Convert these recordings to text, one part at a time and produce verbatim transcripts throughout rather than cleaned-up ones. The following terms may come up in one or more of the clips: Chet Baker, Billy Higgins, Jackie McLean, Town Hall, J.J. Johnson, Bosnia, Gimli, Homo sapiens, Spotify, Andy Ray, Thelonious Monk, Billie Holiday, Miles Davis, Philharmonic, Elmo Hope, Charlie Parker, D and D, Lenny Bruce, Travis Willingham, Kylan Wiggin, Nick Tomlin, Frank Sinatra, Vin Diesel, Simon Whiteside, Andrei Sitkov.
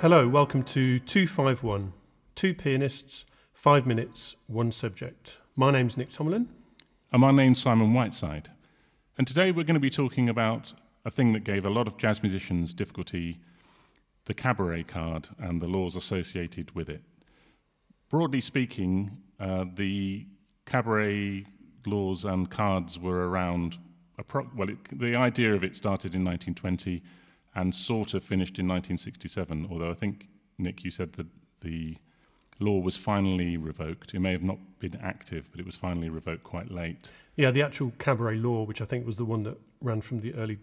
Hello, welcome to two five one, Two Pianists, Five Minutes, One Subject. My name's Nick Tomlin. And my name's Simon Whiteside. And today we're going to be talking about a thing that gave a lot of jazz musicians difficulty, the cabaret card and the laws associated with it. Broadly speaking, uh, the cabaret laws and cards were around, appro- well, it, the idea of it started in nineteen twenty and sort of finished in nineteen sixty-seven, although I think, Nick, you said that the law was finally revoked. It may have not been active, but it was finally revoked quite late. Yeah, the actual cabaret law, which I think was the one that ran from the early,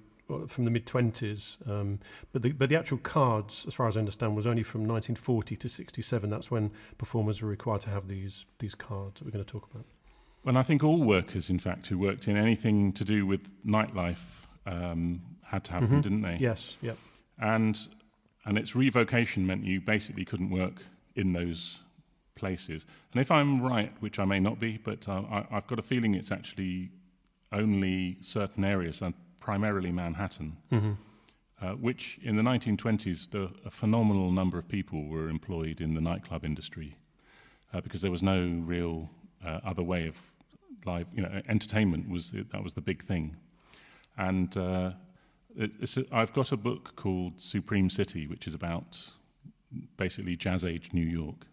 from the mid-twenties, um, but, the, but the actual cards, as far as I understand, was only from nineteen forty to sixty-seven. That's when performers were required to have these, these cards that we're going to talk about. Well, I think all workers, in fact, who worked in anything to do with nightlife um, had to have mm-hmm. them, didn't they? Yes, yeah. And, and its revocation meant you basically couldn't work in those places. And if I'm right, which I may not be, but uh, I, I've got a feeling it's actually only certain areas, and primarily Manhattan, mm-hmm. uh, which in the nineteen twenties, the, a phenomenal number of people were employed in the nightclub industry uh, because there was no real uh, other way of live, you know, entertainment was, that was the big thing. And uh, it, it's a, I've got a book called Supreme City, which is about basically Jazz Age New York.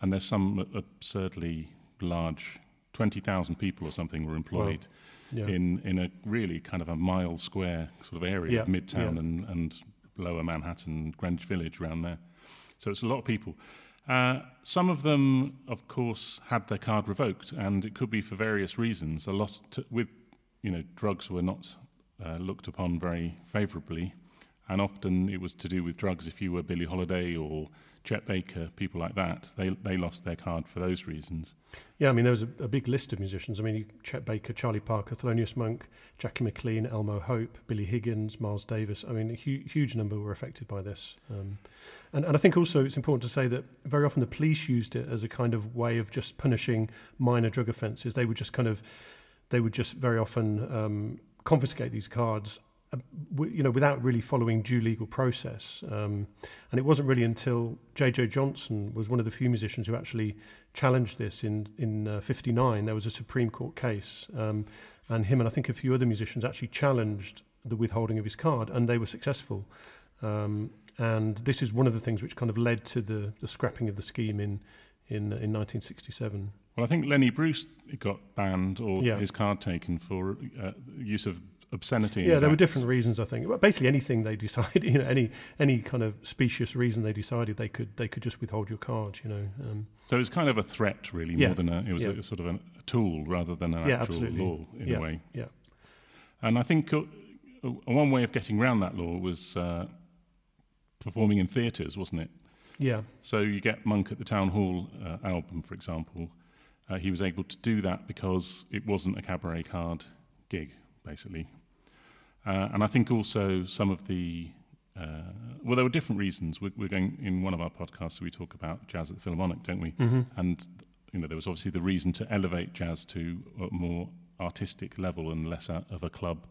And there's some absurdly large, twenty thousand people or something were employed wow. yeah. in, in a really kind of a mile square sort of area yeah. of Midtown yeah. and, and lower Manhattan, Greenwich Village around there. So it's a lot of people. Uh, some of them, of course, had their card revoked, and it could be for various reasons. A lot to, with, you know, drugs were not uh, looked upon very favourably, and often it was to do with drugs. If you were Billie Holiday or Chet Baker, people like that, they they lost their card for those reasons. Yeah, I mean, there was a, a big list of musicians. I mean, Chet Baker, Charlie Parker, Thelonious Monk, Jackie McLean, Elmo Hope, Billy Higgins, Miles Davis. I mean, a hu- huge number were affected by this. Um, and, and I think also it's important to say that very often the police used it as a kind of way of just punishing minor drug offences. They would just kind of, they would just very often um, confiscate these cards, you know, without really following due legal process. Um, and it wasn't really until J J. Johnson was one of the few musicians who actually challenged this in in uh, fifty-nine. There was a Supreme Court case, um, and him and I think a few other musicians actually challenged the withholding of his card, and they were successful. Um, and this is one of the things which kind of led to the, the scrapping of the scheme in, in, in nineteen sixty-seven. Well, I think Lenny Bruce got banned or yeah. his card taken for uh, use of obscenity. Yeah, there were different reasons, I think. Well, basically anything they decided, you know, any any kind of specious reason they decided, they could they could just withhold your card, you know. Um, so it was kind of a threat, really, yeah, more than a, it was yeah. a, sort of a tool rather than an yeah, actual absolutely. law in yeah, a way. Yeah. And I think uh, one way of getting around that law was uh, performing in theatres, wasn't it? Yeah. So you get Monk at the Town Hall uh, album, for example. Uh, he was able to do that because it wasn't a cabaret card gig, basically. Uh, and I think also some of the, uh, well, there were different reasons. We're, we're going, in one of our podcasts, we talk about jazz at the Philharmonic, don't we? Mm-hmm. And, you know, there was obviously the reason to elevate jazz to a more artistic level and less a, of a club,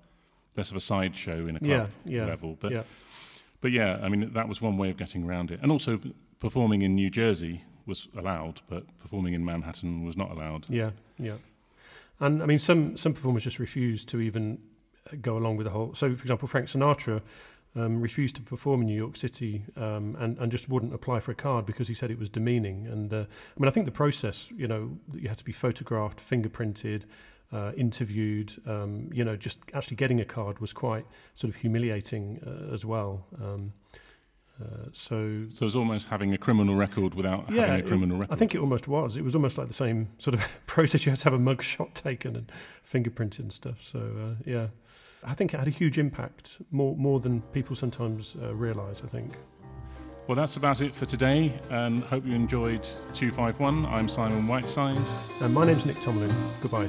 less of a sideshow in a club yeah, yeah, level. But, yeah. but yeah, I mean, that was one way of getting around it. And also performing in New Jersey was allowed, but performing in Manhattan was not allowed. Yeah, yeah. And, I mean, some, some performers just refused to even go along with the whole. So, for example, Frank Sinatra um, refused to perform in New York City um, and, and just wouldn't apply for a card because he said it was demeaning. And uh, I mean, I think the process, you know, you had to be photographed, fingerprinted, uh, interviewed, um, you know, just actually getting a card was quite sort of humiliating uh, as well. Um, uh, so, so it was almost having a criminal record without yeah, having a criminal it, record. I think it almost was. It was almost like the same sort of process. You had to have a mugshot taken and fingerprinted and stuff. So, uh, yeah. I think it had a huge impact, more more than people sometimes uh, realise, I think. Well, that's about it for today, and hope you enjoyed two five one. I'm Simon Whiteside. And my name's Nick Tomlin. Goodbye.